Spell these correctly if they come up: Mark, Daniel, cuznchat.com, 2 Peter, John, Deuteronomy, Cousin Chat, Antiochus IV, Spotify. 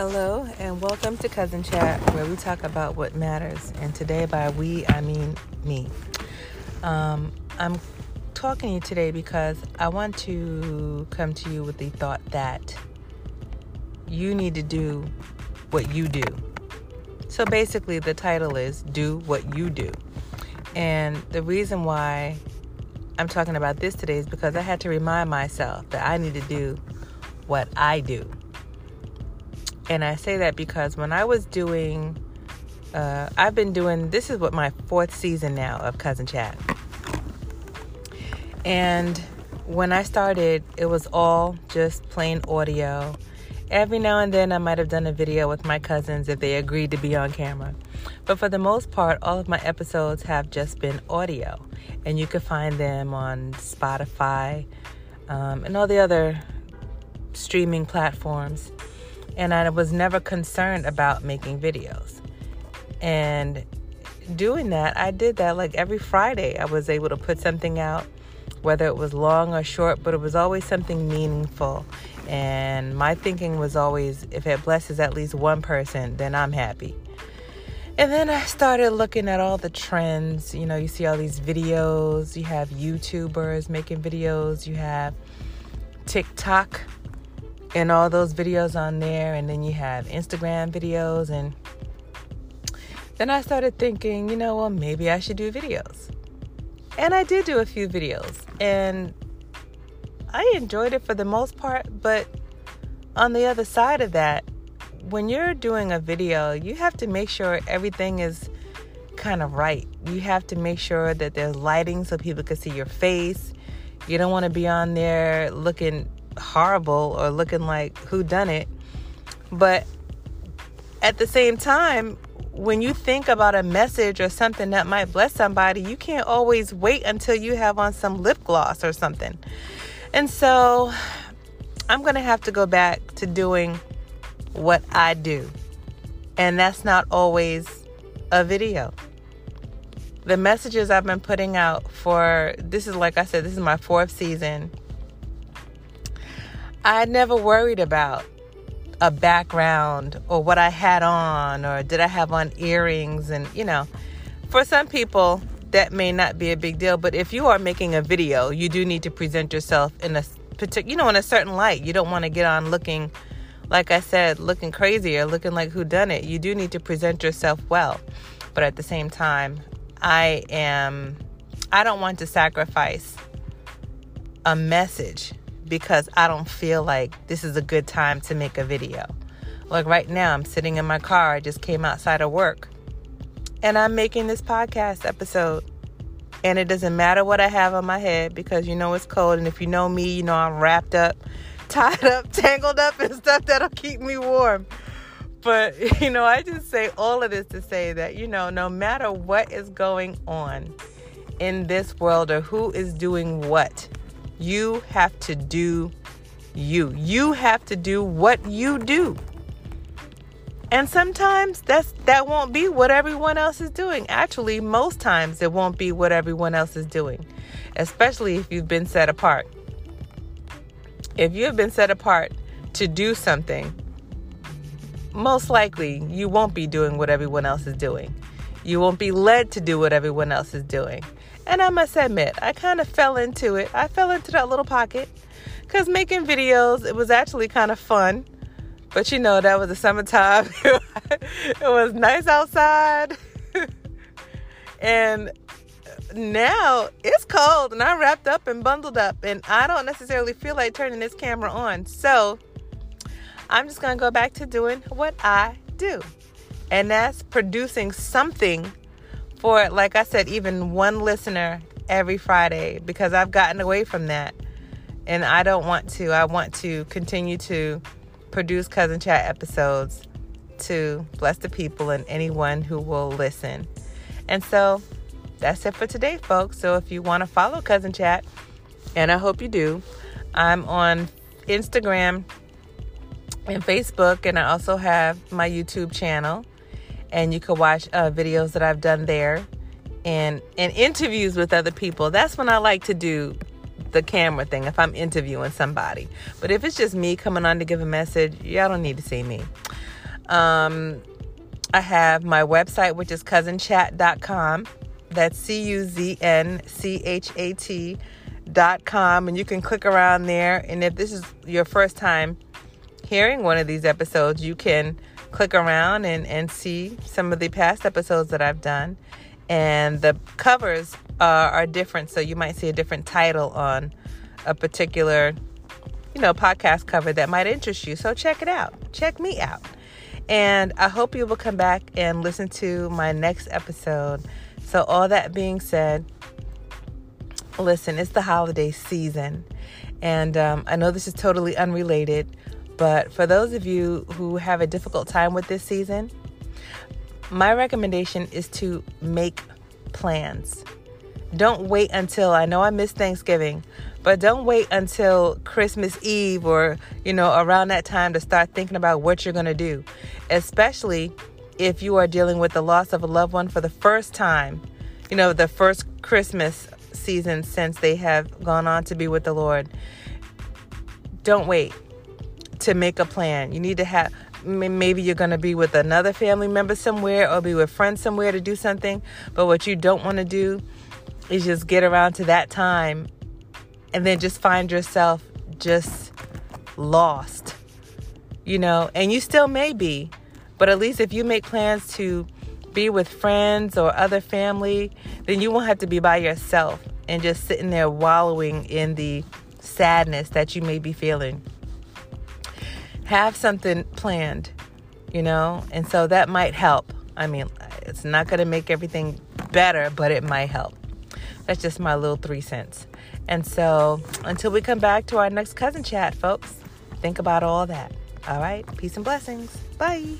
Hello and welcome to Cousin Chat, where we talk about what matters. And today by we, I mean me. I'm talking to you today because I want to come to you with the thought that you need to do what you do. So basically the title is Do What You Do. And the reason why I'm talking about this today is because I had to remind myself that I need to do what I do. And I say that because when I was doing, this is what my fourth season now of Cousin Chat. And when I started, it was all just plain audio. Every now and then I might have done a video with my cousins if they agreed to be on camera. But for the most part, all of my episodes have just been audio. And you can find them on Spotify, and all the other streaming platforms. And I was never concerned about making videos. And doing that, I did that like every Friday. I was able to put something out, whether it was long or short, but it was always something meaningful. And my thinking was always, if it blesses at least one person, then I'm happy. And then I started looking at all the trends. You know, you see all these videos. You have YouTubers making videos. You have TikTok and all those videos on there, and then you have Instagram videos. And then I started thinking, maybe I should do videos. And I did do a few videos, and I enjoyed it for the most part. But on the other side of that, when you're doing a video, you have to make sure everything is kind of right. You have to make sure that there's lighting so people can see your face. You don't want to be on there looking horrible or looking like who done it. But at the same time, when you think about a message or something that might bless somebody, you can't always wait until you have on some lip gloss or something. And so I'm going to have to go back to doing what I do. And that's not always a video. The messages I've been putting out for, this is my fourth season. I never worried about a background or what I had on, or did I have on earrings. And, for some people that may not be a big deal, but if you are making a video, you do need to present yourself in a particular, in a certain light. You don't want to get on looking, like I said, looking crazy or looking like who done it. You do need to present yourself well. But at the same time, I don't want to sacrifice a message because I don't feel like this is a good time to make a video. Like right now, I'm sitting in my car. I just came outside of work and I'm making this podcast episode, and it doesn't matter what I have on my head because it's cold. And if you know me, I'm wrapped up, tied up, tangled up and stuff that'll keep me warm. But, I just say all of this to say that, no matter what is going on in this world or who is doing what, you have to do you. You have to do what you do. And sometimes that won't be what everyone else is doing. Actually, most times it won't be what everyone else is doing, especially if you've been set apart. If you have been set apart to do something, most likely you won't be doing what everyone else is doing. You won't be led to do what everyone else is doing. And I must admit, I kind of fell into it. I fell into that little pocket because making videos, it was actually kind of fun. But that was the summertime. It was nice outside. And now it's cold and I'm wrapped up and bundled up. And I don't necessarily feel like turning this camera on. So I'm just going to go back to doing what I do. And that's producing something for, like I said, even one listener every Friday, because I've gotten away from that. And I don't want to. I want to continue to produce Cousin Chat episodes to bless the people and anyone who will listen. And so that's it for today, folks. So if you want to follow Cousin Chat, and I hope you do, I'm on Instagram and Facebook, and I also have my YouTube channel. And you can watch videos that I've done there and interviews with other people. That's when I like to do the camera thing, if I'm interviewing somebody. But if it's just me coming on to give a message, y'all don't need to see me. I have my website, which is cuznchat.com. That's cuznchat.com. And you can click around there. And if this is your first time hearing one of these episodes, you can click around and see some of the past episodes that I've done. And the covers are different. So you might see a different title on a particular, podcast cover that might interest you. So check it out. Check me out. And I hope you will come back and listen to my next episode. So all that being said, listen, it's the holiday season. And I know this is totally unrelated, but for those of you who have a difficult time with this season, my recommendation is to make plans. Don't wait until, I know I miss Thanksgiving, but don't wait until Christmas Eve or, around that time to start thinking about what you're going to do, especially if you are dealing with the loss of a loved one for the first time, the first Christmas season since they have gone on to be with the Lord. Don't wait to make a plan. You need to have, maybe you're going to be with another family member somewhere or be with friends somewhere to do something, but what you don't want to do is just get around to that time and then just find yourself just lost, and you still may be, but at least if you make plans to be with friends or other family, then you won't have to be by yourself and just sitting there wallowing in the sadness that you may be feeling. Have something planned, and so that might help. I mean, it's not going to make everything better, but it might help. That's just my little 3 cents. And so until we come back to our next Cousin Chat, folks, think about all that. All right. Peace and blessings. Bye.